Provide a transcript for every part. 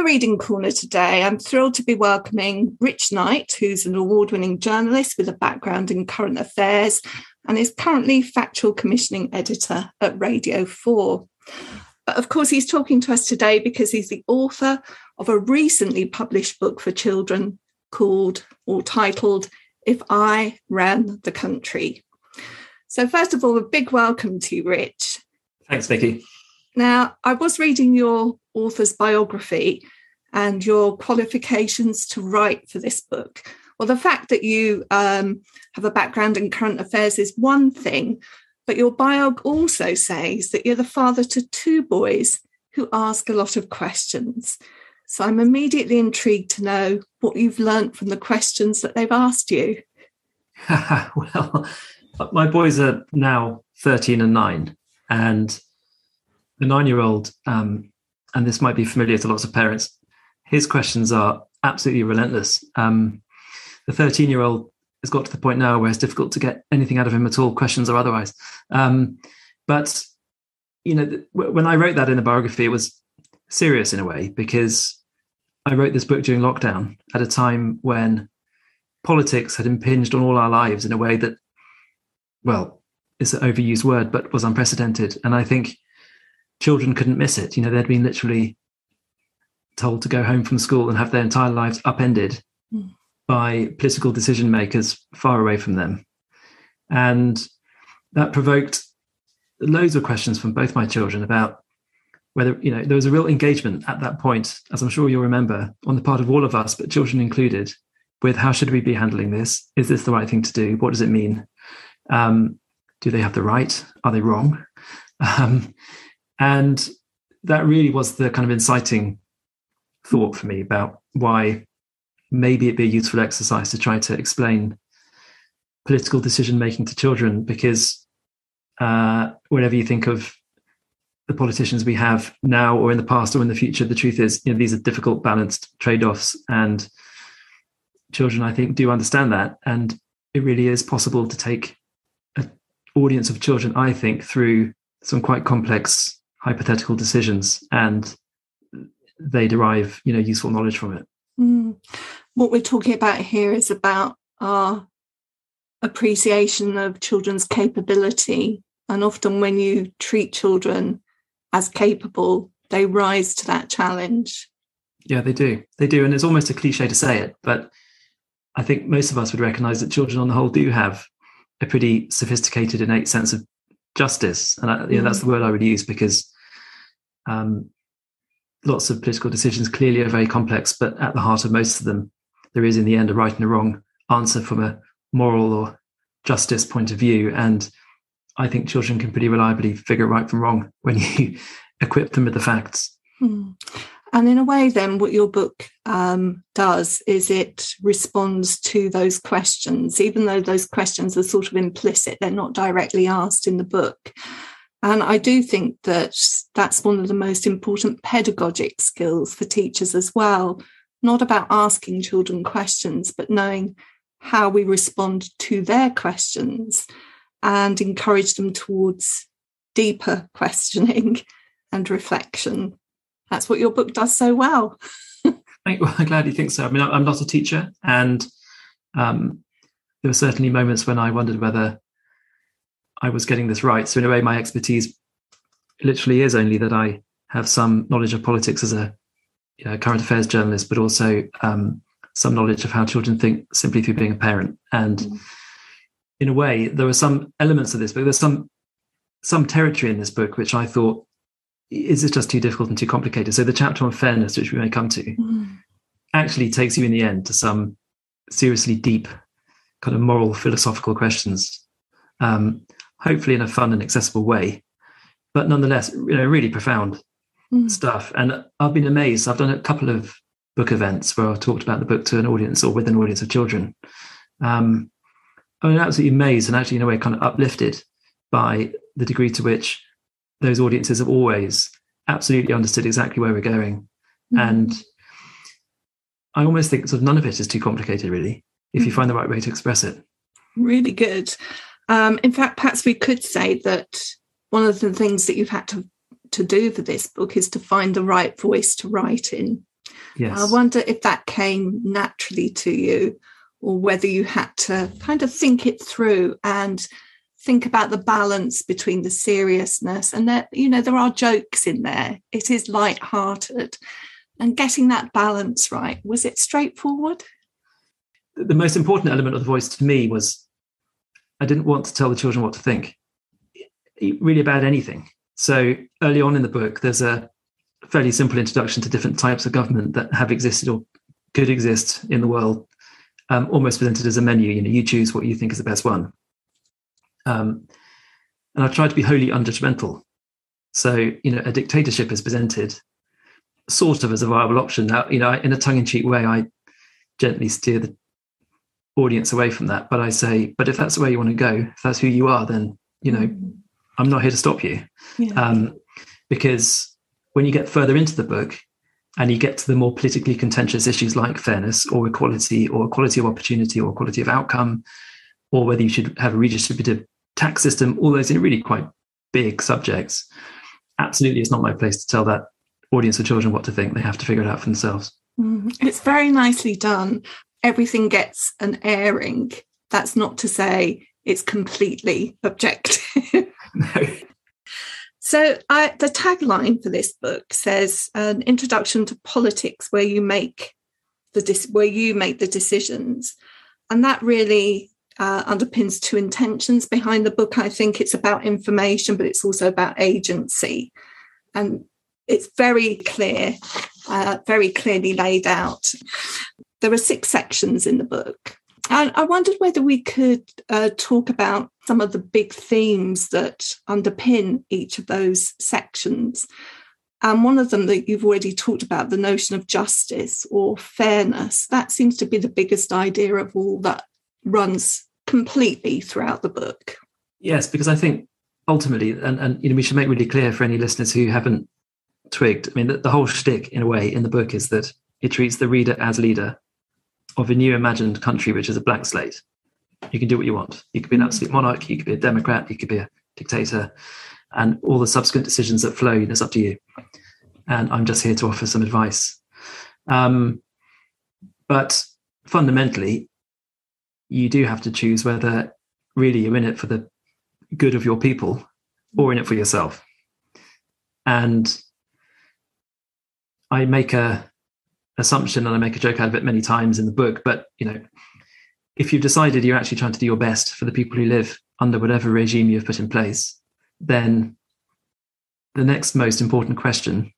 the Reading Corner today, I'm thrilled to be welcoming Rich Knight, who's an award-winning journalist with a background in current affairs and is currently factual commissioning editor at Radio 4. But of course, he's talking to us today because he's the author of a recently published book for children called or titled If I Ran the Country. So first of all, a big welcome to you, Rich. Thanks, Nikki. Now, I was reading your author's biography and your qualifications to write for this book. Well, the fact that you have a background in current affairs is one thing, but your bio also says that you're the father to two boys who ask a lot of questions. So I'm immediately intrigued to know what you've learnt from the questions that they've asked you. Well, my boys are now 13 and 9, and the 9-year-old, and this might be familiar to lots of parents, his questions are absolutely relentless. The 13-year-old has got to the point now where it's difficult to get anything out of him at all, questions or otherwise. But, you know, when I wrote that in the biography, it was serious in a way, because I wrote this book during lockdown at a time when politics had impinged on all our lives in a way that, well, it's an overused word, but was unprecedented. And I think children couldn't miss it. You know, they'd been literally told to go home from school and have their entire lives upended by political decision makers far away from them. And that provoked loads of questions from both my children about whether, you know, there was a real engagement at that point, as I'm sure you'll remember, on the part of all of us, but children included, with how should we be handling this? Is this the right thing to do? What does it mean? Do they have the right? Are they wrong? And that really was the kind of inciting thought for me about why maybe it'd be a useful exercise to try to explain political decision-making to children, because whenever you think of the politicians we have now or in the past or in the future, the truth is, you know, these are difficult, balanced trade-offs, and children, I think, do understand that. And it really is possible to take an audience of children, I think, through some quite complex hypothetical decisions, and they derive, you know, useful knowledge from it. What we're talking about here is about our appreciation of children's capability, and often when you treat children as capable, they rise to that challenge. Yeah, they do, and it's almost a cliche to say it, but I think most of us would recognize that children on the whole do have a pretty sophisticated innate sense of justice. And I, you know, that's the word I would use, because lots of political decisions clearly are very complex, but at the heart of most of them, there is in the end a right and a wrong answer from a moral or justice point of view. And I think children can pretty reliably figure right from wrong when you equip them with the facts. And in a way, then, what your book does is it responds to those questions, even though those questions are sort of implicit. They're not directly asked in the book. And I do think that that's one of the most important pedagogic skills for teachers as well, not about asking children questions, but knowing how we respond to their questions and encourage them towards deeper questioning and reflection. That's what your book does so well. I'm glad you think so. I mean, I'm not a teacher, and there were certainly moments when I wondered whether I was getting this right. So in a way, my expertise literally is only that I have some knowledge of politics as a, you know, current affairs journalist, but also some knowledge of how children think simply through being a parent. And in a way, there are some elements of this book. There's some territory in this book which I thought, is this just too difficult and too complicated? So the chapter on fairness, which we may come to, actually takes you in the end to some seriously deep kind of moral, philosophical questions, hopefully in a fun and accessible way, but nonetheless, you know, really profound stuff. And I've been amazed. I've done a couple of book events where I've talked about the book to an audience or with an audience of children. I'm absolutely amazed and actually in a way kind of uplifted by the degree to which those audiences have always absolutely understood exactly where we're going. And I almost think sort of none of it is too complicated, really, if you find the right way to express it. Really good. In fact, perhaps we could say that one of the things that you've had to do for this book is to find the right voice to write in. Yes. I wonder if that came naturally to you, or whether you had to kind of think it through and think about the balance between the seriousness and that, you know, there are jokes in there. It is lighthearted, and getting that balance right. Was it straightforward? The most important element of the voice to me was I didn't want to tell the children what to think, really, about anything. So early on in the book, there's a fairly simple introduction to different types of government that have existed or could exist in the world, almost presented as a menu. You know, you choose what you think is the best one. And I've tried to be wholly unjudgmental. So, you know, a dictatorship is presented sort of as a viable option. Now, you know, in a tongue-in-cheek way, I gently steer the audience away from that. But I say, but if that's the way you want to go, if that's who you are, then, you know, I'm not here to stop you. Yeah. Because when you get further into the book and you get to the more politically contentious issues like fairness or equality of opportunity or equality of outcome, or whether you should have a redistributive tax system, all those are really quite big subjects. Absolutely, it's not my place to tell that audience of children what to think. They have to figure it out for themselves. It's very nicely done. Everything gets an airing. That's not to say it's completely objective. No. So the tagline for this book says, an introduction to politics where you make the decisions. And that really underpins two intentions behind the book. I think it's about information, but it's also about agency. And it's very clear, very clearly laid out. There are 6 sections in the book. And I wondered whether we could talk about some of the big themes that underpin each of those sections. And one of them that you've already talked about, the notion of justice or fairness, that seems to be the biggest idea of all that runs completely throughout the book. Yes, because I think ultimately, and you know, we should make really clear for any listeners who haven't twigged, I mean, the whole shtick in a way in the book is that it treats the reader as leader of a new imagined country, which is a blank slate. You can do what you want. You could be an absolute monarch, you could be a democrat, you could be a dictator, and all the subsequent decisions that flow, it's up to you. And I'm just here to offer some advice. But fundamentally, you do have to choose whether really you're in it for the good of your people or in it for yourself. And I make a assumption, and I make a joke out of it many times in the book, but you know, if you've decided you're actually trying to do your best for the people who live under whatever regime you've put in place, then the next most important question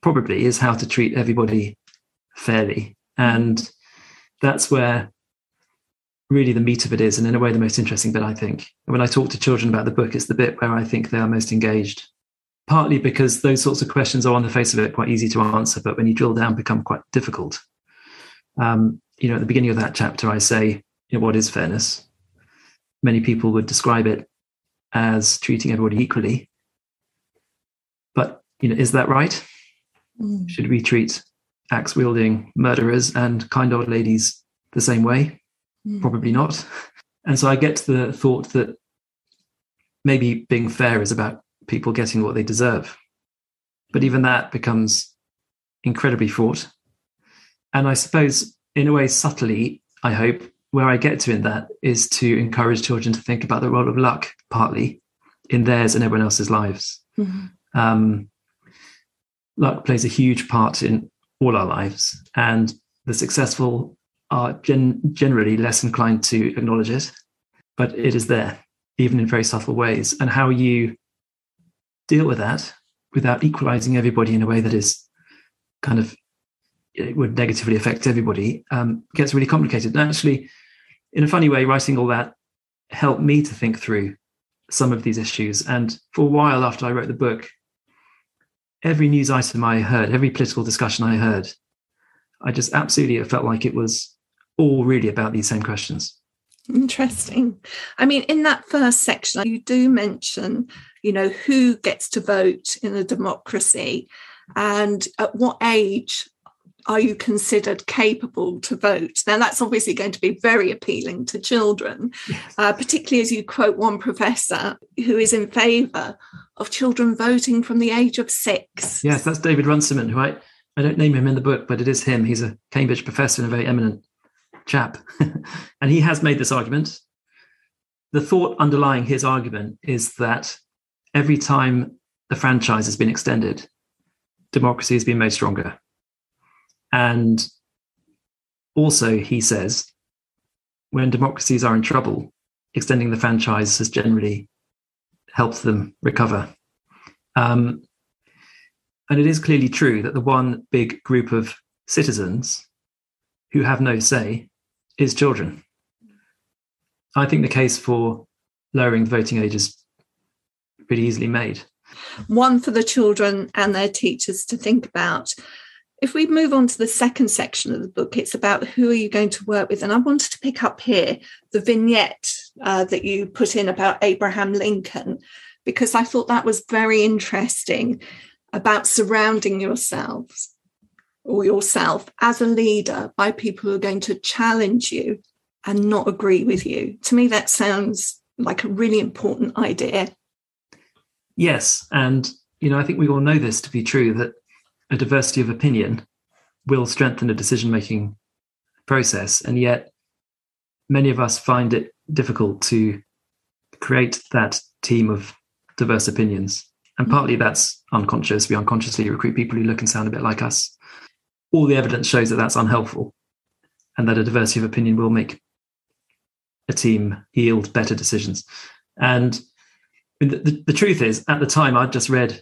probably is how to treat everybody fairly. And that's where really the meat of it is, and in a way the most interesting bit, I think. When I talk to children about the book, it's the bit where I think they are most engaged. Partly because those sorts of questions are on the face of it quite easy to answer, but when you drill down, become quite difficult. You know, at the beginning of that chapter, I say, you know, what is fairness? Many people would describe it as treating everybody equally. But, you know, is that right? Mm. Should we treat axe-wielding murderers and kind old ladies the same way? Mm. Probably not. And so I get to the thought that maybe being fair is about people getting what they deserve. But even that becomes incredibly fraught. And I suppose, in a way, subtly, I hope, where I get to in that is to encourage children to think about the role of luck, partly, in theirs and everyone else's lives. Mm-hmm. Luck plays a huge part in all our lives, and the successful are generally less inclined to acknowledge it, but it is there, even in very subtle ways. And how you deal with that without equalizing everybody in a way that is kind of, it would negatively affect everybody, gets really complicated. And actually, in a funny way, writing all that helped me to think through some of these issues. And for a while after I wrote the book, every news item I heard, every political discussion I heard, I just absolutely felt like it was all really about these same questions. Interesting. I mean, in that first section, you do mention, you know, who gets to vote in a democracy and at what age are you considered capable to vote? Now, that's obviously going to be very appealing to children, yes. Particularly as you quote one professor who is in favour of children voting from the age of 6. Yes, that's David Runciman, who I I don't name him in the book, but it is him. He's a Cambridge professor and a very eminent chap. And he has made this argument. The thought underlying his argument is that every time the franchise has been extended, democracy has been made stronger. And also, he says, when democracies are in trouble, extending the franchise has generally helped them recover. And it is clearly true that the one big group of citizens who have no say is children. I think the case for lowering the voting age is pretty easily made. One for the children and their teachers to think about. If we move on to the second section of the book, it's about who are you going to work with. And I wanted to pick up here the vignette that you put in about Abraham Lincoln, because I thought that was very interesting about surrounding yourselves or yourself as a leader by people who are going to challenge you and not agree with you. To me, that sounds like a really important idea. Yes. And, you know, I think we all know this to be true, that a diversity of opinion will strengthen a decision-making process. And yet many of us find it difficult to create that team of diverse opinions. And partly that's unconscious. We unconsciously recruit people who look and sound a bit like us. All the evidence shows that that's unhelpful and that a diversity of opinion will make a team yield better decisions. And the truth is, at the time, I'd just read,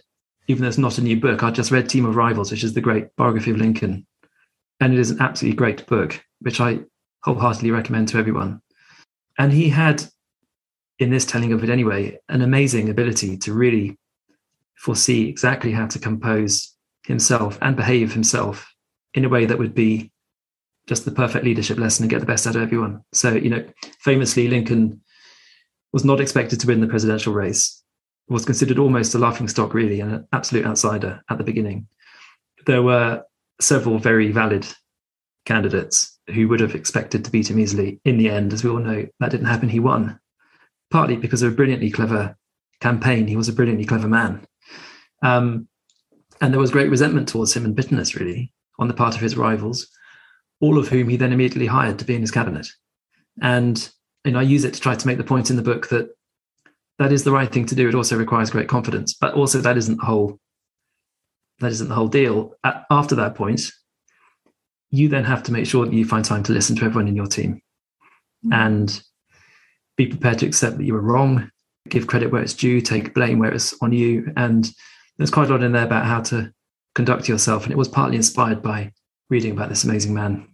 even though it's not a new book, I'd just read Team of Rivals, which is the great biography of Lincoln. And it is an absolutely great book, which I wholeheartedly recommend to everyone. And he had, in this telling of it anyway, an amazing ability to really foresee exactly how to compose himself and behave himself in a way that would be just the perfect leadership lesson and get the best out of everyone. So, you know, famously, Lincoln was not expected to win the presidential race, was considered almost a laughingstock, really, and an absolute outsider at the beginning. There were several very valid candidates who would have expected to beat him easily. In the end, as we all know, that didn't happen. He won, partly because of a brilliantly clever campaign. He was a brilliantly clever man. And there was great resentment towards him and bitterness, really, on the part of his rivals, all of whom he then immediately hired to be in his cabinet. And I use it to try to make the point in the book that that is the right thing to do. It also requires great confidence, but also that isn't the whole deal. After that point, you then have to make sure that you find time to listen to everyone in your team and be prepared to accept that you were wrong, give credit where it's due, take blame where it's on you. And there's quite a lot in there about how to conduct yourself. And it was partly inspired by reading about this amazing man,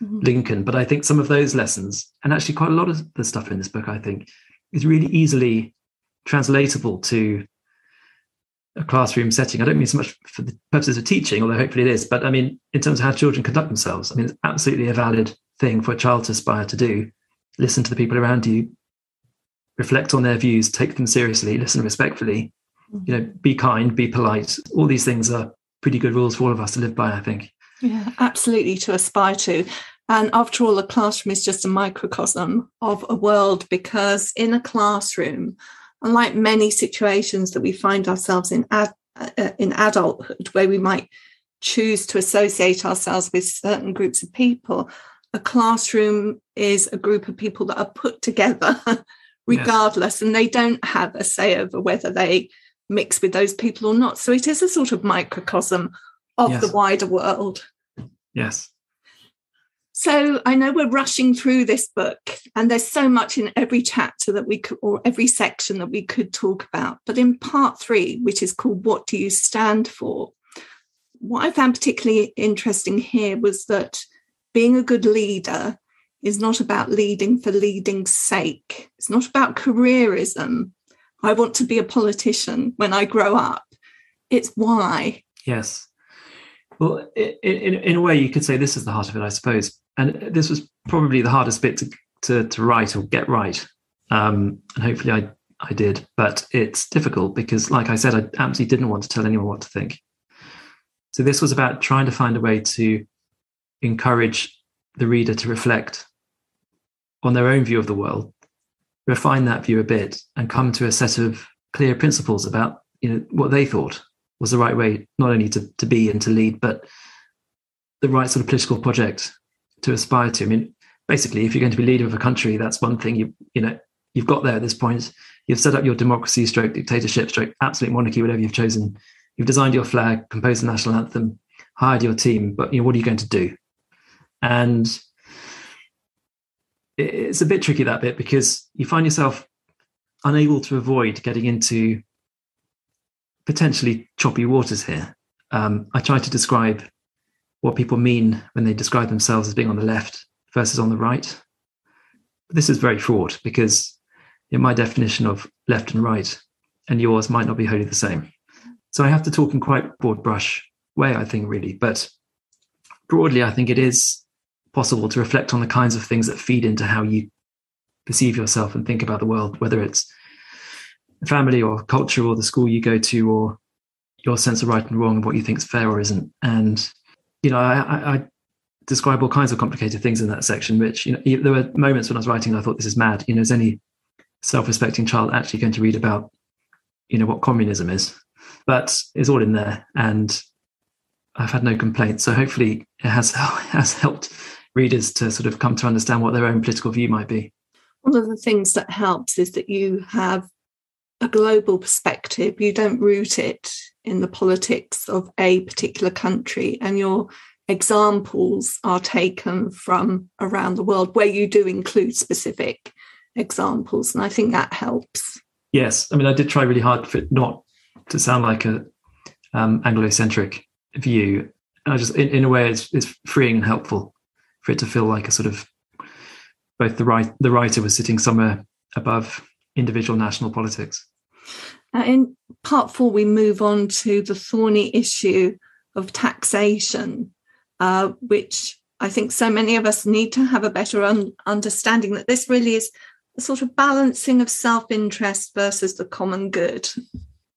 Lincoln. But I think some of those lessons, and actually quite a lot of the stuff in this book, I think, is really easily translatable to a classroom setting. I don't mean so much for the purposes of teaching, although hopefully it is, but I mean, in terms of how children conduct themselves, I mean, it's absolutely a valid thing for a child to aspire to do. Listen to the people around you, reflect on their views, take them seriously, listen respectfully, you know, be kind, be polite. All these things are pretty good rules for all of us to live by, I think. Yeah, absolutely, to aspire to. And after all, a classroom is just a microcosm of a world, because in a classroom, unlike many situations that we find ourselves in adulthood, where we might choose to associate ourselves with certain groups of people, a classroom is a group of people that are put together regardless, yes. And they don't have a say over whether they mix with those people or not. So it is a sort of microcosm of yes. the wider world. Yes. So I know we're rushing through this book, and there's so much in every chapter that we could, or every section that we could talk about. But in part 3, which is called What Do You Stand For? What I found particularly interesting here was that being a good leader is not about leading for leading's sake. It's not about careerism. I want to be a politician when I grow up. It's why. Yes. Well, in a way, you could say this is the heart of it, I suppose. And this was probably the hardest bit to write or get right. And hopefully I did. But it's difficult because, like I said, I absolutely didn't want to tell anyone what to think. So this was about trying to find a way to encourage the reader to reflect on their own view of the world, refine that view a bit, and come to a set of clear principles about, you know, what they thought was the right way not only to be and to lead, but the right sort of political project to aspire to. I mean, basically, if you're going to be leader of a country, that's one thing you've got there at this point. You've set up your democracy / dictatorship / absolute monarchy, whatever you've chosen. You've designed your flag, composed the national anthem, hired your team, but what are you going to do? And it's a bit tricky, that bit, because you find yourself unable to avoid getting into potentially choppy waters here. I try to describe what people mean when they describe themselves as being on the left versus on the right. But this is very fraught, because my definition of left and right and yours might not be wholly the same. So I have to talk in quite broad brush way, I think, really. But broadly, I think it is possible to reflect on the kinds of things that feed into how you perceive yourself and think about the world, whether it's family or culture or the school you go to or your sense of right and wrong and what you think is fair or isn't. And, I describe all kinds of complicated things in that section, which, there were moments when I was writing and I thought, this is mad. Is any self-respecting child actually going to read about, what communism is? But it's all in there, and I've had no complaints. So hopefully it has helped readers to sort of come to understand what their own political view might be. One of the things that helps is that you have a global perspective. You don't root it in the politics of a particular country, and your examples are taken from around the world, where you do include specific examples, and I think that helps. Yes, I did try really hard for it not to sound like a Anglo-centric view. And I just, in a way, it's freeing and helpful for it to feel like a sort of both the writer was sitting somewhere above individual national politics. In part 4, we move on to the thorny issue of taxation, which I think so many of us need to have a better understanding that this really is a sort of balancing of self-interest versus the common good.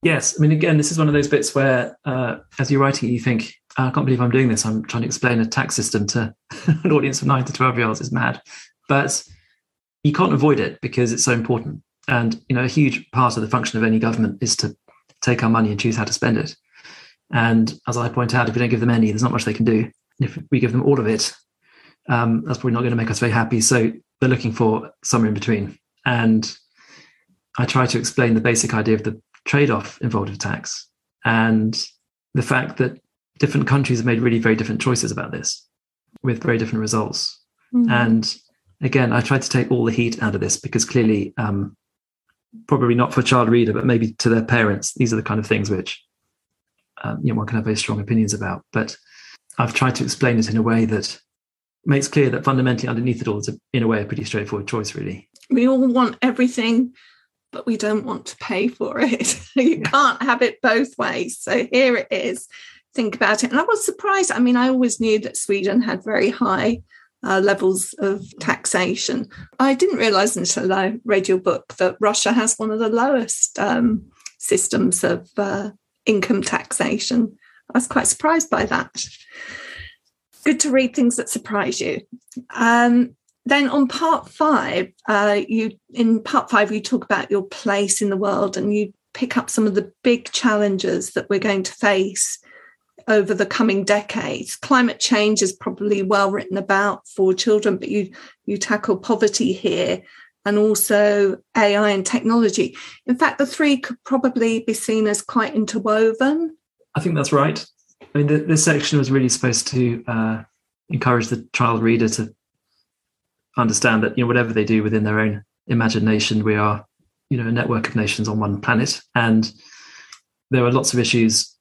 Yes. Again, this is one of those bits where, as you're writing it, you think, I can't believe I'm doing this. I'm trying to explain a tax system to an audience of 9 to 12-year-olds. It's mad. But you can't avoid it because it's so important. And, a huge part of the function of any government is to take our money and choose how to spend it. And as I point out, if we don't give them any, there's not much they can do. And if we give them all of it, that's probably not going to make us very happy. So they're looking for somewhere in between. And I try to explain the basic idea of the trade-off involved with tax, and the fact that different countries have made really very different choices about this with very different results. Mm-hmm. And again, I tried to take all the heat out of this, because clearly, probably not for a child reader, but maybe to their parents, these are the kind of things which one can have very strong opinions about. But I've tried to explain it in a way that makes clear that fundamentally underneath it all, it's in a way a pretty straightforward choice, really. We all want everything, but we don't want to pay for it. You can't have it both ways. So here it is. Think about it. And I was surprised. I always knew that Sweden had very high levels of taxation. I didn't realise until I read your book that Russia has one of the lowest systems of income taxation. I was quite surprised by that. Good to read things that surprise you. Then on part 5, you talk about your place in the world, and you pick up some of the big challenges that we're going to face over the coming decades. Climate change is probably well written about for children, but you tackle poverty here, and also AI and technology. In fact, the 3 could probably be seen as quite interwoven. I think that's right. This section was really supposed to encourage the child reader to understand that whatever they do within their own imagination, we are a network of nations on one planet, and there are lots of issues,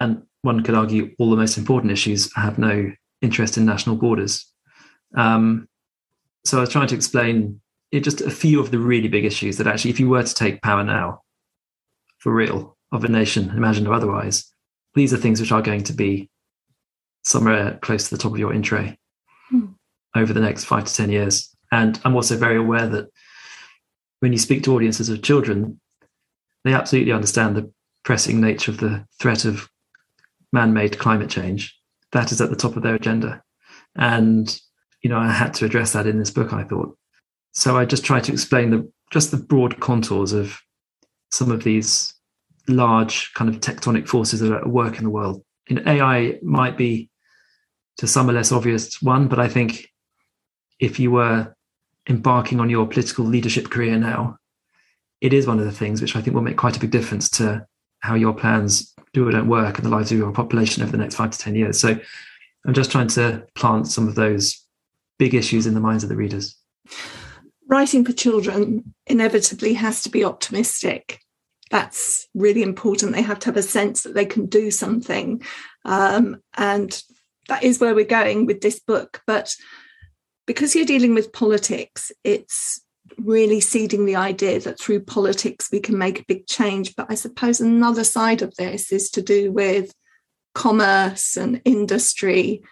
and one could argue all the most important issues have no interest in national borders. So I was trying to explain just a few of the really big issues that actually, if you were to take power now for real of a nation, imagined or otherwise, these are things which are going to be somewhere close to the top of your in tray over the next 5 to 10 years. And I'm also very aware that when you speak to audiences of children, they absolutely understand the pressing nature of the threat of man-made climate change. That is at the top of their agenda. And, I had to address that in this book, I thought. So I just try to explain the broad contours of some of these large kind of tectonic forces that are at work in the world. AI might be to some a less obvious one, but I think if you were embarking on your political leadership career now, it is one of the things which I think will make quite a big difference to how your plans do or don't work and the lives of your population over the next 5 to 10 years. So I'm just trying to plant some of those big issues in the minds of the readers. Writing for children inevitably has to be optimistic. That's really important. They have to have a sense that they can do something. And that is where we're going with this book. But because you're dealing with politics, it's really seeding the idea that through politics we can make a big change. But I suppose another side of this is to do with commerce and industry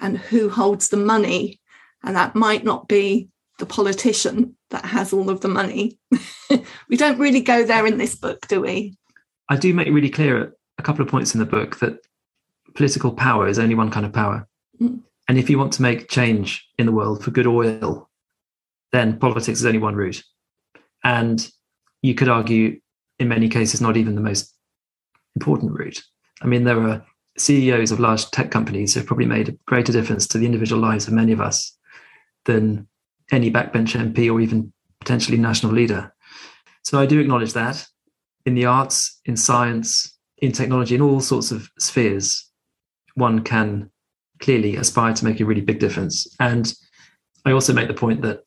and who holds the money. And that might not be the politician that has all of the money. We don't really go there in this book, do we? I do make really clear a couple of points in the book that political power is only one kind of power. Mm. And if you want to make change in the world for good or ill, then politics is only one route. And you could argue, in many cases, not even the most important route. I mean, there are CEOs of large tech companies who have probably made a greater difference to the individual lives of many of us than any backbench MP or even potentially national leader. So I do acknowledge that in the arts, in science, in technology, in all sorts of spheres, one can clearly aspire to make a really big difference. And I also make the point that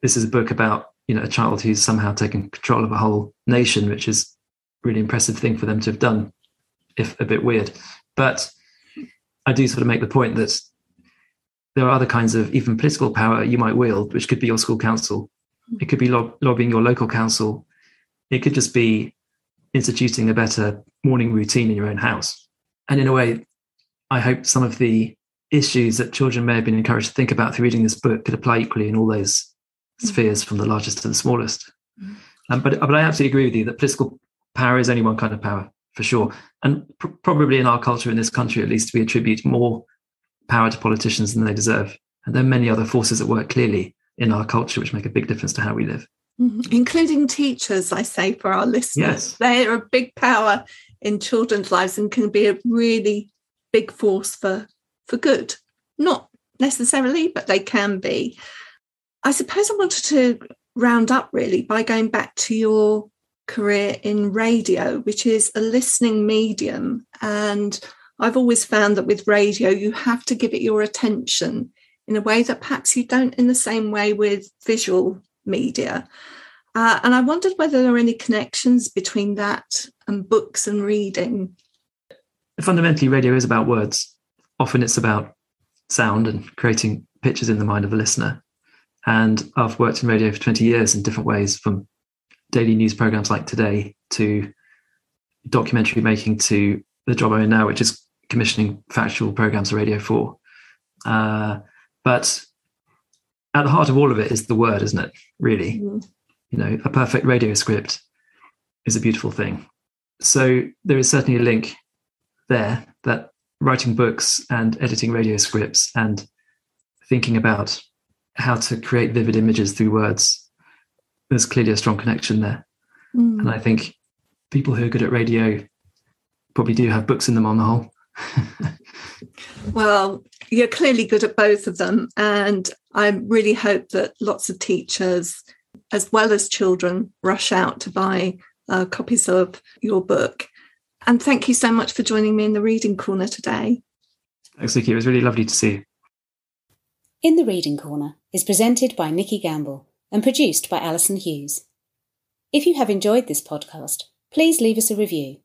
this is a book about, you know, a child who's somehow taken control of a whole nation, which is a really impressive thing for them to have done, if a bit weird. But I do sort of make the point that there are other kinds of even political power you might wield, which could be your school council. It could be lobbying your local council. It could just be instituting a better morning routine in your own house. And in a way, I hope some of the issues that children may have been encouraged to think about through reading this book could apply equally in all those spheres, from the largest to the smallest. But I absolutely agree with you that political power is only one kind of power, for sure. And probably in our culture, in this country at least, we attribute more power to politicians than they deserve. And there are many other forces at work, clearly, in our culture, which make a big difference to how we live. Mm-hmm. Including teachers, I say, for our listeners. Yes. They are a big power in children's lives and can be a really big force for good. Not necessarily, but they can be. I suppose I wanted to round up really by going back to your career in radio, which is a listening medium. And I've always found that with radio, you have to give it your attention in a way that perhaps you don't in the same way with visual media. And I wondered whether there are any connections between that and books and reading. Fundamentally, radio is about words. Often it's about sound and creating pictures in the mind of a listener. And I've worked in radio for 20 years in different ways, from daily news programmes like Today to documentary making to the job I'm in now, which is commissioning factual programmes for Radio 4. But at the heart of all of it is the word, isn't it? Really. Mm-hmm. You know, a perfect radio script is a beautiful thing. So there is certainly a link there, that writing books and editing radio scripts and thinking about how to create vivid images through words, there's clearly a strong connection there. Mm. And I think people who are good at radio probably do have books in them on the whole. Well, you're clearly good at both of them. And I really hope that lots of teachers, as well as children, rush out to buy copies of your book. And thank you so much for joining me in the Reading Corner today. Thanks, Nikki. It was really lovely to see you. In the Reading Corner is presented by Nikki Gamble and produced by Alison Hughes. If you have enjoyed this podcast, please leave us a review.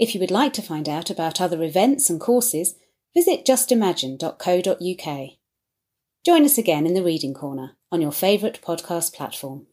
If you would like to find out about other events and courses, visit justimagine.co.uk. Join us again in the Reading Corner on your favourite podcast platform.